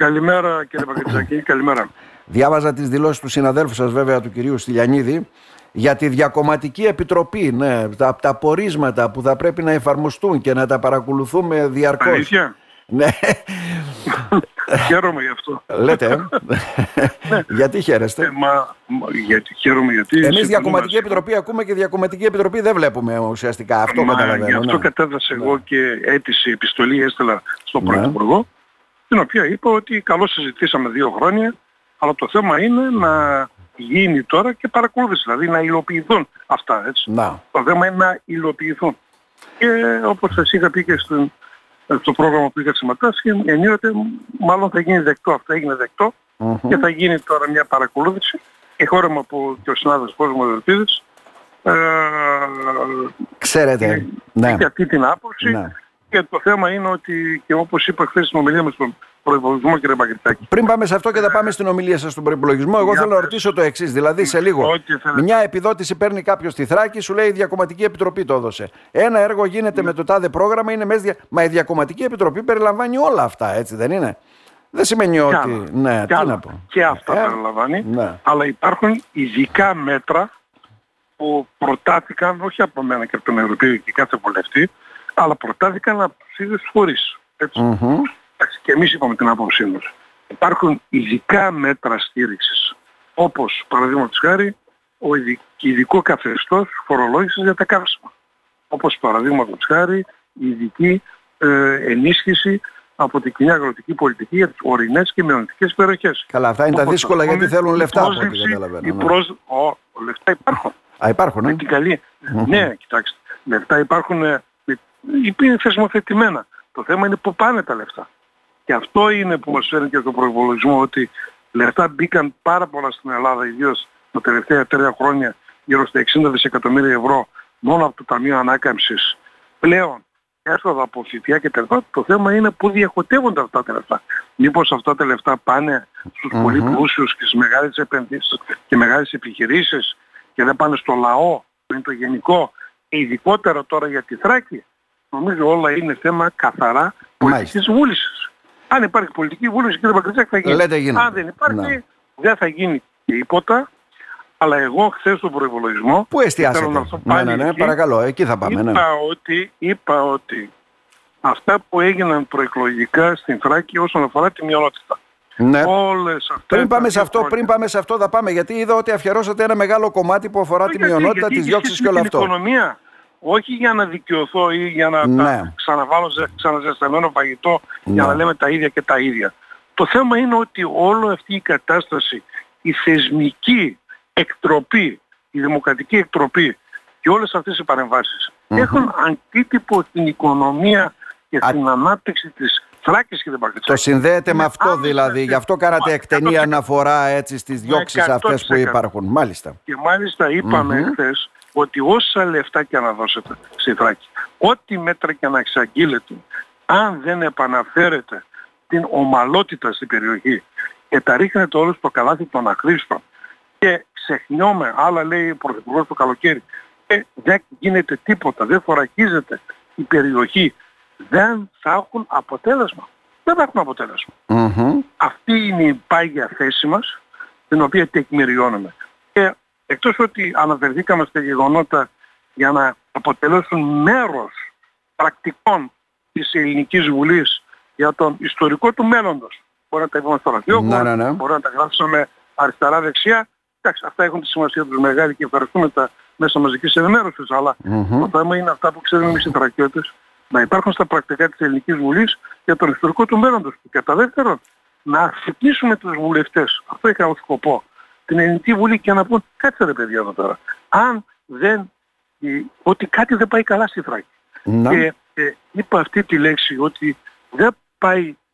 Καλημέρα κύριε Παγκριτσάκη, καλημέρα. Διάβαζα τις δηλώσεις του συναδέλφου σας βέβαια, του κυρίου Στυλιανίδη, για τη διακομματική επιτροπή, ναι, τα πορίσματα που θα πρέπει να εφαρμοστούν και να τα παρακολουθούμε διαρκώς. Αλήθεια. Ναι. Χαίρομαι γι' αυτό. Λέτε. Γιατί χαίρεστε? Γιατί χαίρομαι, γιατί εμείς διακομματική επιτροπή ακούμε και διακομματική επιτροπή δεν βλέπουμε ουσιαστικά. Αυτό καταλαβαίνω. Γι' αυτό κατέθεσα εγώ και αίτηση, επιστολή έστελα στον Πρωθυπουργό, την οποία είπα ότι καλώς συζητήσαμε 2 χρόνια, αλλά το θέμα είναι να γίνει τώρα και παρακολούθηση, δηλαδή να υλοποιηθούν αυτά, έτσι. Να. Το θέμα είναι να υλοποιηθούν. Και όπως σας είχα πει και στο πρόγραμμα που είχα συμμετάσχει, εννοείται μάλλον θα γίνει δεκτό. Αυτό έγινε δεκτό και θα γίνει τώρα μια παρακολούθηση. Και χαίρομαι που και ο συνάδελφος Πόσμος Ελπίδης ξέρετε. Ναι. Και αυτή την άποψη. Ναι. Και το θέμα είναι ότι, και όπως είπα χθες στην ομιλία μου στον προϋπολογισμό, κύριε Παγκριτσάκη. Πριν πάμε σε αυτό και θα πάμε στην ομιλία σας στον προϋπολογισμό, εγώ θέλω να ρωτήσω το εξής. Δηλαδή σε λίγο, μια επιδότηση παίρνει κάποιος στη Θράκη, σου λέει η Διακομματική Επιτροπή το έδωσε. Ένα έργο γίνεται με το τάδε πρόγραμμα, είναι μέσα. Μα η Διακομματική Επιτροπή περιλαμβάνει όλα αυτά, έτσι δεν είναι? Δεν σημαίνει και ότι. Ναι, τι να πω. Και αυτά περιλαμβάνει. Ναι. Αλλά υπάρχουν ειδικά μέτρα που προτάθηκαν, όχι από μένα και από τον Ευρωτή και κάθε βουλευτή, αλλά προτάθηκαν από τους ίδιους φορείς. Και εμείς είπαμε την άποψή μας. Υπάρχουν ειδικά μέτρα στήριξης, όπως παραδείγματος χάρη ειδικό καθεστώς φορολόγησης για τα καύσιμα. Όπως παραδείγματος χάρη ειδική ενίσχυση από την κοινή αγροτική πολιτική για τις ορεινές και μειονοτικές περιοχές. Καλά, αυτά είναι τα δύσκολα γιατί θέλουν λεφτά. Λεφτά υπάρχουν. Α, υπάρχουν, ναι. Ναι, κοιτάξτε. Λεφτά υπάρχουν. Είναι θεσμοθετημένα. Το θέμα είναι πού πάνε τα λεφτά. Και αυτό είναι που μας φέρνει και το προϋπολογισμό, ότι λεφτά μπήκαν πάρα πολλά στην Ελλάδα, ιδίως τα τελευταία 3 χρόνια, γύρω στα 60 δισεκατομμύρια ευρώ μόνο από το Ταμείο Ανάκαμψης. Πλέον έσοδα από ΦΠΑ κτλ. Το θέμα είναι πού διοχετεύονται αυτά τα λεφτά. Μήπως αυτά τα λεφτά πάνε στους πολύ πλούσιους και στις μεγάλες επενδύσεις και μεγάλες επιχειρήσεις και δεν πάνε στο λαό, που είναι το γενικό, ειδικότερα τώρα για τη Θράκη. Νομίζω όλα είναι θέμα καθαρά πολιτικής βούλησης. Αν υπάρχει πολιτική βούληση, κύριε Παγκριτσάκη, θα γίνει. Αν δεν υπάρχει, δεν θα γίνει τίποτα. Αλλά εγώ χθες στον προϋπολογισμό. Πού εστιάσατε? Ναι, παρακαλώ, εκεί θα πάμε. Είπα ότι αυτά που έγιναν προεκλογικά στην Θράκη όσον αφορά τη μειονότητα. Ναι. Πριν πάμε σε αυτό, θα πάμε. Γιατί είδα ότι αφιερώσατε ένα μεγάλο κομμάτι που αφορά τη μειονότητα, τη διώξη και όλο αυτό. Όχι για να δικαιωθώ ή για να ξαναβάλω ξαναζεσταμένο φαγητό για να λέμε τα ίδια και τα ίδια. Το θέμα είναι ότι όλη αυτή η κατάσταση, η θεσμική εκτροπή, η δημοκρατική εκτροπή και όλες αυτές οι παρεμβάσεις έχουν αντίτυπο στην οικονομία και στην ανάπτυξη της Θράκης και την Παγκριτσάκη. Το συνδέεται με αυτό δηλαδή, γι' αυτό κάνατε εκτενή αναφορά έτσι στις διώξεις αυτές που υπάρχουν. Μάλιστα. Και μάλιστα είπαμε χθες ότι όσα λεφτά και να δώσετε στη Θράκη, ό,τι μέτρα και να εξαγγείλετε, αν δεν επαναφέρετε την ομαλότητα στην περιοχή και τα ρίχνετε όλους στο καλάθι των αχρήστων και ξεχνιόμαι, άλλα λέει ο Πρωθυπουργός το καλοκαίρι, δεν γίνεται τίποτα, δεν θωρακίζεται η περιοχή, δεν θα έχουν αποτέλεσμα. Δεν θα έχουν αποτέλεσμα. Αυτή είναι η πάγια θέση μας, την οποία τεκμηριώνουμε. Εκτός ότι αναφερθήκαμε στα γεγονότα για να αποτελέσουν μέρος πρακτικών της Ελληνικής Βουλής για τον ιστορικό του μέλλοντος. Μπορεί να τα είπαμε στο ραδιόφωνο, μπορεί να τα γράψαμε αριστερά-δεξιά. Εντάξει, αυτά έχουν τη σημασία τους μεγάλη και ευχαριστούμε τα μέσα μαζικής ενημέρωσης. Αλλά το θέμα είναι αυτά που ξέρουμε εμείς οι Θρακιώτες να υπάρχουν στα πρακτικά της Ελληνικής Βουλής για τον ιστορικό του μέλλοντος. Και κατά δεύτερον, να αφυπνίσουμε τους βουλευτές. Αυτό είχα ως σκοπό. Την Ελληνική Βουλή και να πούν κάτσε ρε παιδιά εδώ τώρα. Αν δεν, ότι κάτι δεν πάει καλά στη Θράκη. Και είπα αυτή τη λέξη ότι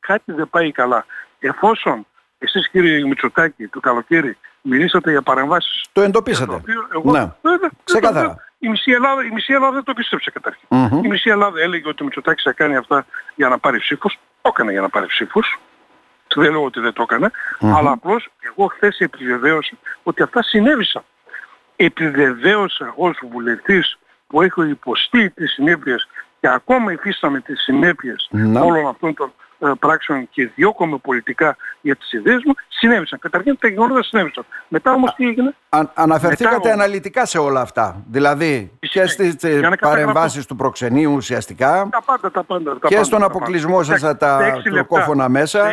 κάτι δεν πάει καλά. Εφόσον εσείς κύριε Μητσοτάκη το καλοκαίρι μιλήσατε για παρεμβάσεις. Το εντοπίσατε. Ξεκάθαρα. Η μισή Ελλάδα δεν το πίστεψε καταρχήν. Η μισή Ελλάδα έλεγε ότι ο Μητσοτάκης θα κάνει αυτά για να πάρει ψήφους. Το έκανε για να πάρει ψήφους. Δεν λέω ότι δεν το έκανα, αλλά απλώς εγώ χθες επιβεβαίωσα ότι αυτά συνέβησαν. Επιβεβαίωσα ως βουλευτής που έχω υποστεί τις συνέπειες και ακόμα υφίσταμαι τις συνέπειες όλων αυτών των πράξεων και διώκομαι πολιτικά για τις ιδέες μου, συνέβησαν. Καταρχήν τα γεγονότα συνέβησαν. Μετά όμως τι έγινε. Αναφερθήκατε μετά, αναλυτικά σε όλα αυτά. Δηλαδή και στις παρεμβάσεις του προξενείου ουσιαστικά. Τα πάντα, στον αποκλεισμό σας από τα τουρκόφωνα μέσα.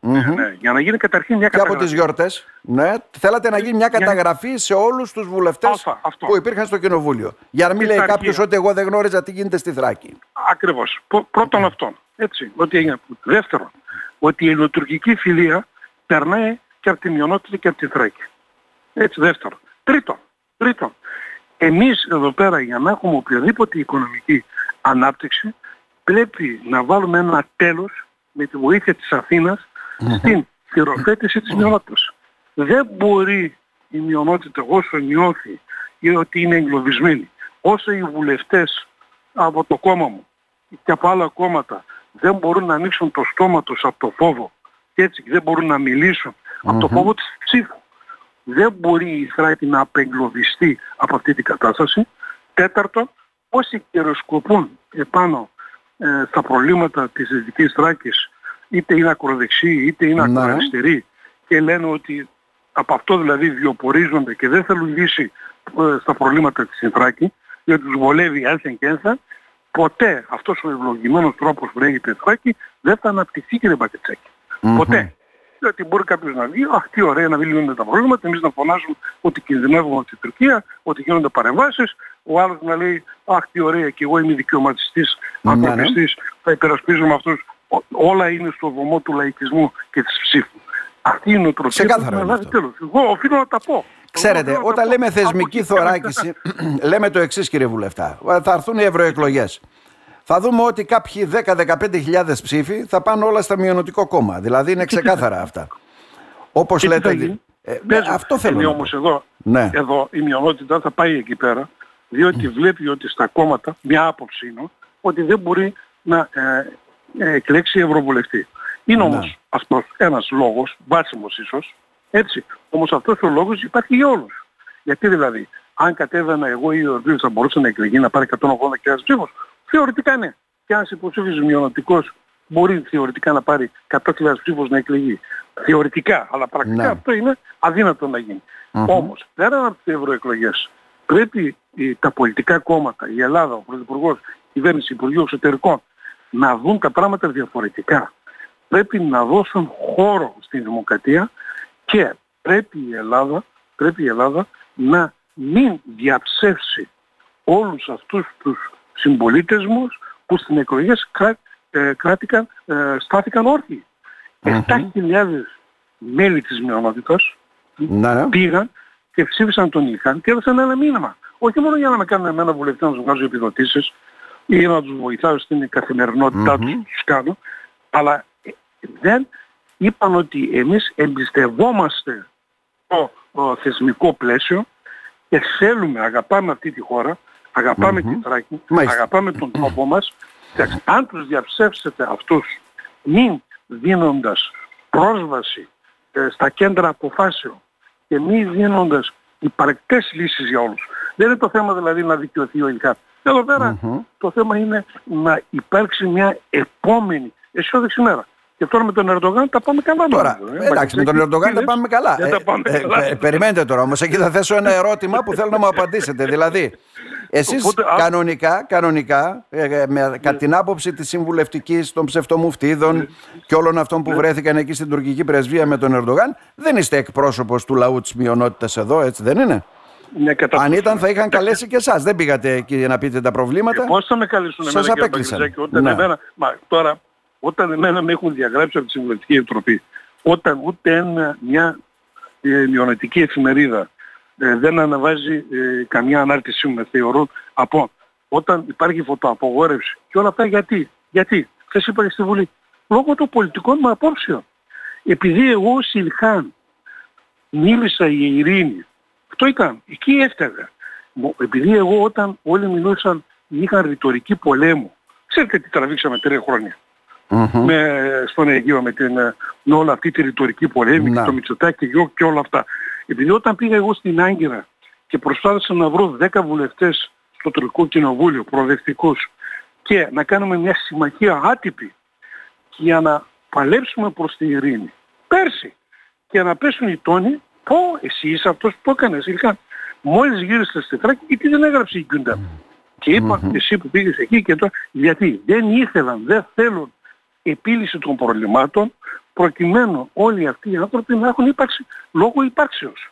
Ναι. Για να γίνει καταρχήν μια καταγραφή. Και από τις γιορτές. Ναι. Θέλατε να γίνει μια καταγραφή σε όλους τους βουλευτές που υπήρχαν στο Κοινοβούλιο. Για να μην λέει κάποιος ότι εγώ δεν γνώριζα τι γίνεται στη Θράκη. Ακριβώς. Πρώτον αυτό. Έτσι. Ότι έγινε. Δεύτερον, ότι η ελληνοτουρκική φιλία περνάει και από τη μειονότητα και από τη Θράκη. Έτσι. Δεύτερον. Τρίτον. Εμείς εδώ πέρα για να έχουμε οποιαδήποτε οικονομική ανάπτυξη πρέπει να βάλουμε ένα τέλος με τη βοήθεια της Αθήνας στην χειροφέτηση της μειονότητας. Δεν μπορεί η μειονότητα όσο νιώθει ή ότι είναι εγκλωβισμένη, όσο οι βουλευτές από το κόμμα μου και από άλλα κόμματα δεν μπορούν να ανοίξουν το στόμα τους από το φόβο και έτσι δεν μπορούν να μιλήσουν από το φόβο της ψήφου. Δεν μπορεί η Θράκη να απεγκλωβιστεί από αυτή την κατάσταση. Τέταρτον, όσοι κυριοσκοπούν επάνω στα προβλήματα της Δυτικής Θράκης, είτε είναι ακροδεξιοί είτε είναι ακροαριστεροί και λένε ότι από αυτό δηλαδή βιοπορίζονται και δεν θέλουν λύση στα προβλήματα της Θράκης διότι τους βολεύει ένθεν και ένθεν, ποτέ αυτός ο ευλογημένος τρόπος που έγινε η Θράκη δεν θα αναπτυχθεί, κύριε Παγκριτσάκη. Ποτέ. Διότι μπορεί κάποιος να βγει, αχ τι ωραία να μην λύνονται τα προβλήματα, εμείς να φωνάζουμε ότι κινδυνεύουμε από την Τουρκία, ότι γίνονται παρεμβάσεις, ο άλλος να λέει αχ τι ωραία και εγώ είμαι δικαιωματιστής, ανθρωπιστής, θα υπερασπίζομαι αυτούς. Όλα είναι στο βωμό του λαϊκισμού και της ψήφου. Αυτή είναι η νοοτροπία που θα αλλάζει τέλος. Εγώ οφείλω να τα πω. Ξέρετε, όταν λέμε θεσμική θωράκιση, λέμε το εξής, κύριε Βουλευτά. Θα έρθουν οι ευρωεκλογές. Θα δούμε ότι κάποιοι 10-15.000 ψήφοι θα πάνε όλα στα μειονοτικό κόμμα. Δηλαδή είναι ξεκάθαρα αυτά. Όπως λέτε. Αυτό θέλουμε. Όμως εδώ η μειονότητα θα πάει εκεί πέρα, διότι βλέπει ότι στα κόμματα, μια άποψη είναι, ότι δεν μπορεί να εκλέξει ευρωβουλευτή. Είναι όμως αυτός ένας λόγος, βάσιμος ίσως, έτσι. Όμως αυτός ο λόγος υπάρχει για όλους. Γιατί δηλαδή, αν κατέβαινα εγώ ή ο Ερντογάν θα μπορούσε να εκλεγεί να πάρει 180.000 ψήφους, θεωρητικά ναι. Και ένας υποψήφιος μειονοτικός μπορεί θεωρητικά να πάρει 100.000 ψήφους να εκλεγεί. Θεωρητικά, αλλά πρακτικά αυτό είναι αδύνατο να γίνει. Όμως, πέραν από τις ευρωεκλογές, πρέπει τα πολιτικά κόμματα, η Ελλάδα, ο Πρωθυπουργός, η κυβέρνηση, Υπουργείο Εξωτερικών, να δουν τα πράγματα διαφορετικά. Πρέπει να δώσουν χώρο στην δημοκρατία και πρέπει η Ελλάδα να μην διαψεύσει όλους αυτούς τους συμπολίτες μας που στην εκλογές στάθηκαν όρθιοι. 7.000 μέλη της μειονότητας πήγαν και ψήφισαν τον Ιλχάν και έδωσαν ένα μήνυμα. Όχι μόνο για να με κάνουν εμένα βουλευτή να τους βγάζω επιδοτήσεις ή να τους βοηθάω στην καθημερινότητά τους κάνω, αλλά δεν είπαν ότι εμείς εμπιστευόμαστε το θεσμικό πλαίσιο και θέλουμε, αγαπάμε αυτή τη χώρα, αγαπάμε τη Θράκη, αγαπάμε τον τρόπο μας. Αν τους διαψεύσετε αυτούς, μην δίνοντας πρόσβαση στα κέντρα αποφάσεων και μην δίνοντας υπαρκτές λύσεις για όλους. Δεν είναι το θέμα δηλαδή να δικαιωθεί ο Ιλχάν. Εδώ πέρα το θέμα είναι να υπάρξει μια επόμενη αισιόδοξη μέρα. Και τώρα με τον Ερντογάν τα πάμε καλά. Τώρα, εντάξει, με τον Ερντογάν τα πάμε καλά. Περιμένετε τώρα όμως, εκεί θα θέσω ένα ερώτημα που θέλω να μου απαντήσετε. Δηλαδή, εσείς κανονικά, κατά την άποψη της συμβουλευτικής, των ψευτομουφτίδων και όλων αυτών που βρέθηκαν εκεί στην τουρκική πρεσβεία με τον Ερντογάν, δεν είστε εκπρόσωπος του λαού της μειονότητας εδώ, έτσι δεν είναι? Αν ήταν θα είχαν καλέσει και εσάς. Δεν πήγατε εκεί να πείτε τα προβλήματα. Πώς θα με καλέσουν εμένα, κύριε Παγκριτσάκη, όταν εμένα με έχουν διαγράψει από τη Συμβουλευτική Επιτροπή, όταν ούτε μια μειονοτική εφημερίδα δεν αναβάζει καμιά ανάρτησή μου, με θεωρούν, όταν υπάρχει φωτοαπογόρευση και όλα αυτά, γιατί, χθες είπα και στη Βουλή, λόγω των πολιτικών μου απόψεων. Επειδή εγώ ως Ιλχάν μίλησα η ειρήνη, αυτό ήταν, εκεί έφταγα. Επειδή εγώ όταν όλοι μιλούσαν, είχαν ρητορική πολέμου, ξέρετε τι τραβήξαμε 3 χρόνια. Στον Αιγαίο με όλη αυτή τη ρητορική πολέμη και το Μητσοτάκη και όλα αυτά. Επειδή όταν πήγα εγώ στην Άγκυρα και προσπάθησα να βρω 10 βουλευτές στο τουρκικό κοινοβούλιο προοδευτικούς και να κάνουμε μια συμμαχία άτυπη για να παλέψουμε προς την ειρήνη. Πέρσι, για να πέσουν οι τόνοι, εσύ είσαι αυτός που το έκανες, Ιλχάν. Μόλις γύρισε στη Θράκη, γιατί δεν έγραψε η Γκιουντέμ. Και είπα, εσύ που πήγες εκεί και τώρα, γιατί δεν ήθελαν, δεν θέλουν επίλυση των προβλημάτων, προκειμένου όλοι αυτοί οι άνθρωποι να έχουν ύπαρξη, λόγω υπάρξεως.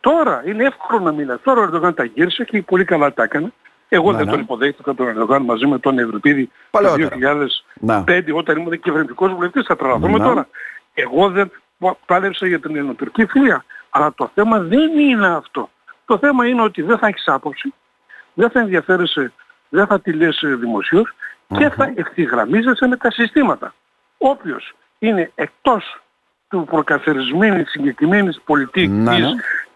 Τώρα είναι εύκολο να μιλάει. Τώρα ο Ερντογάν τα γύρισε και πολύ καλά τα έκανε. Εγώ δεν τον υποδέχτηκα τον Ερντογάν μαζί με τον Ευρωπαίδη το 2005, όταν ήμουν κυβερνητικός βουλευτής. Θα τραβούμε τώρα. Εγώ δεν πάλεψα για την ελληνοτουρκική φιλία. Αλλά το θέμα δεν είναι αυτό. Το θέμα είναι ότι δεν θα έχεις άποψη, δεν θα ενδιαφέρεσαι, δεν θα τη λες δημοσίως και θα ευθυγραμμίζεσαι με τα συστήματα. Όποιος είναι εκτός του προκαθορισμένης συγκεκριμένης πολιτικής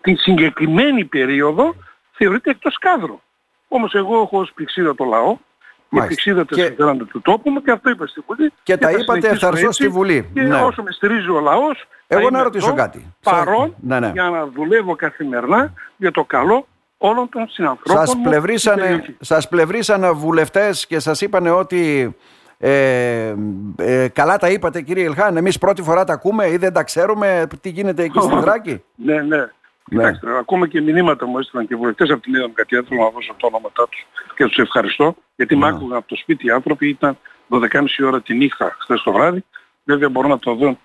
τη συγκεκριμένη περίοδο, θεωρείται εκτός κάδρου. Όμως εγώ έχω ως πηξίδα το λαό, με πηξίδα τα συμφέροντα του τόπου μου και αυτό είπα στη Βουλή. Και τα είπατε εθαρσώς στη Βουλή. Και όσο με στηρίζει ο λαός, εγώ να ρωτήσω εδώ, κάτι. Παρόν για να δουλεύω καθημερινά για το καλό όλων των συνανθρώπων σας μου. Σας πλευρίσανε βουλευτές και σας είπανε ότι καλά τα είπατε κύριε Ιλχάν, εμείς πρώτη φορά τα ακούμε ή δεν τα ξέρουμε τι γίνεται εκεί στη Θράκη. Κοιτάξτε, ακόμα και μηνύματα μου έστειλαν και βουλευτές από την Νέα Δημοκρατία, θέλω να δώσω τα όνοματά τους και τους ευχαριστώ, γιατί με άκουγαν από το σπίτι οι άνθρωποι, ήταν 12.30 ώρα τη νύχτα χθες το βράδυ, βέβαια μπορώ να το δω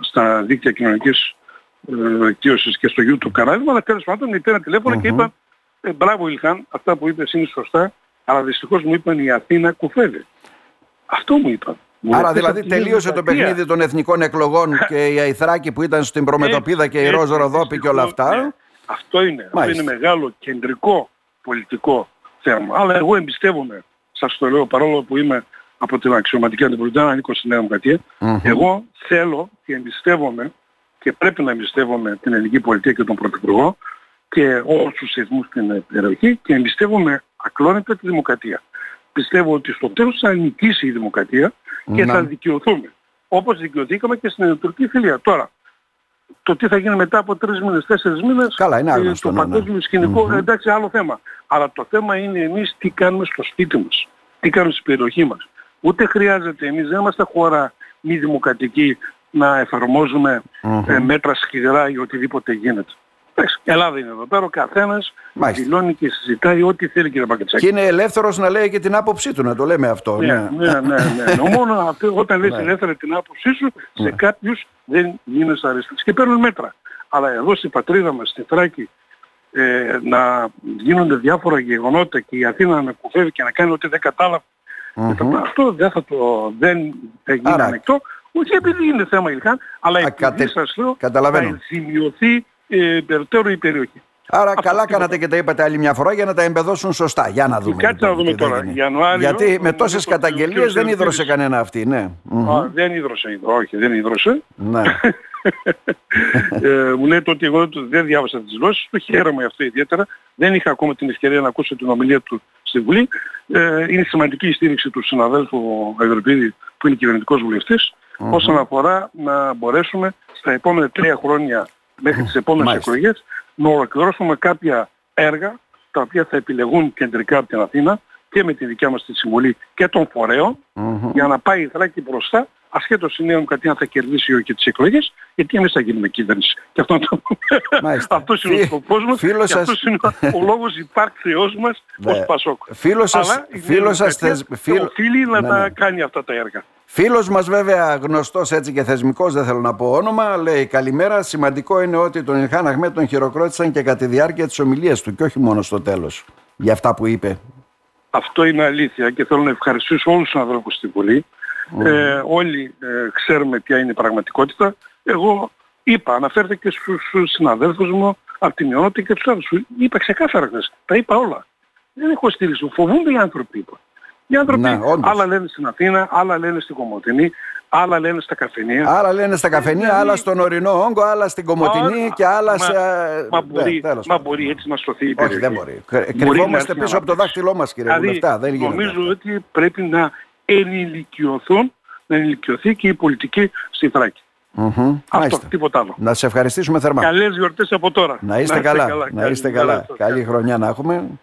στα δίκτυα κοινωνικής δικτύωσης και στο YouTube κανάλι μου, αλλά τέλος πάντων πήραν τηλέφωνο και είπαν μπράβο Ιλχάν, αυτά που είπες είναι σωστά, αλλά δυστυχώς μου είπαν η Αθήνα κουφέδε. Αυτό μου είπαν. Άρα δηλαδή τελείωσε το παιχνίδι των εθνικών εκλογών και η Αϊθράκη που ήταν στην Προμετωπίδα και η Ν.Ροδόπη και όλα αυτά. Αυτό είναι. Μάλιστα. Αυτό είναι μεγάλο κεντρικό πολιτικό θέμα. Αλλά εγώ εμπιστεύομαι, σας το λέω παρόλο που είμαι από την αξιωματική αντιπολιτεία, ανήκω στη Νέα Δημοκρατία, εγώ θέλω και εμπιστεύομαι και πρέπει να εμπιστεύομαι την ελληνική πολιτεία και τον Πρωθυπουργό και όλους τους θεσμούς στην περιοχή και εμπιστεύομαι ακλόνητα τη δημοκρατία. Πιστεύω ότι στο τέλος θα νικήσει η δημοκρατία και θα δικαιωθούμε. Όπως δικαιωθήκαμε και στην ελληνοτουρκική φιλία. Τώρα, το τι θα γίνει μετά από 3 μήνες, 4 μήνες, το παγκόσμιο σκηνικό, εντάξει, άλλο θέμα. Αλλά το θέμα είναι εμείς τι κάνουμε στο σπίτι μας, τι κάνουμε στην περιοχή μας. Ούτε χρειάζεται, εμείς δεν είμαστε χώρα μη δημοκρατική να εφαρμόζουμε μέτρα σκληρά ή οτιδήποτε γίνεται. Η Ελλάδα είναι εδώ πέρα, ο καθένας δηλώνει και συζητάει ό,τι θέλει κύριε Παγκριτσάκη. Και είναι ελεύθερος να λέει και την άποψή του, να το λέμε αυτό. Μόνο όταν λες ελεύθερα την άποψή σου, σε κάποιους δεν γίνεσαι αριστείς και παίρνουν μέτρα. Αλλά εδώ στην πατρίδα μας, στη Θράκη, να γίνονται διάφορα γεγονότα και η Αθήνα να κουφεύει και να κάνει ό,τι δεν κατάλαβε. Αυτό δεν θα γίνει ανεκτό, όχι επειδή είναι θέμα Ιλχάν, αλλά επειδή σας λέω θα ζημιωθεί περαιτέρω η περιοχή. Άρα αυτό καλά κάνατε και τα είπατε άλλη μια φορά για να τα εμπεδώσουν σωστά. Για να δούμε. Κάτσε να δούμε τώρα. Ιανουάριο, γιατί με τόσες καταγγελίες δεν ίδρωσε κανένα αυτή. Ναι. Δεν ίδρωσε. Όχι, δεν ίδρωσε. Ναι. Μου λέτε ότι εγώ δεν διάβασα τις δηλώσεις του. Χαίρομαι αυτό ιδιαίτερα. Δεν είχα ακόμα την ευκαιρία να ακούσω την ομιλία του στη Βουλή. Είναι σημαντική η στήριξη του συναδέλφου Ευρωπαίδη που είναι κυβερνητικός βουλευτής όσον αφορά να μπορέσουμε στα επόμενα 3 χρόνια μέχρι τις επόμενες εκλογές, να ολοκληρώσουμε κάποια έργα τα οποία θα επιλεγούν κεντρικά από την Αθήνα και με τη δικιά μας τη συμβολή και των φορέων για να πάει η Θράκη μπροστά, ασχέτως η Νέα Δημοκρατία θα κερδίσει ή όχι τις εκλογές, γιατί εμείς θα γίνουμε κυβέρνηση. Και αυτό είναι ο σκοπός μας και αυτός είναι ο λόγος υπάρξεώς μας ως ΠΑΣΟΚ. Αλλά η Νέα Δημοκρατία οφείλει να τα κάνει αυτά τα έργα. Φίλος μας βέβαια γνωστός έτσι και θεσμικός, δεν θέλω να πω όνομα, λέει καλημέρα, σημαντικό είναι ότι τον Ιλχάν Αχμέτ τον χειροκρότησαν και κατά τη διάρκεια της ομιλίας του και όχι μόνο στο τέλος για αυτά που είπε. Αυτό είναι αλήθεια και θέλω να ευχαριστήσω όλους τους ανθρώπους στην Βουλή. Όλοι ξέρουμε ποια είναι η πραγματικότητα. Εγώ είπα, αναφέρθηκα στους συναδέλφους μου από την Εινότη και τους άλλους. Είπα ξεκάθαρα, τα είπα όλα. Δεν έχω στήριξη, φοβούνται οι άνθρωποι είπα. Οι άνθρωποι άλλα λένε στην Αθήνα, άλλα λένε στην Κομωτινή, άλλα λένε στα καφενεία. Άλλα λένε στα καφενεία, άλλα στον Ορεινό Όγκο, άλλα στην Κομωτινή και άλλα σε... Μα μπορεί έτσι να σωθεί η περιοχή. Όχι, δεν μπορεί. Κρυβόμαστε πίσω από το δάχτυλό μας κύριε Βουλευτά. Νομίζω ότι πρέπει να ενηλικιωθεί και η πολιτική στη Θράκη. Αυτό, τίποτα άλλο. Να σε ευχαριστήσουμε θερμά. Καλές γιορτές από τώρα. Να είστε καλά. Καλή χρονιά να έχουμε.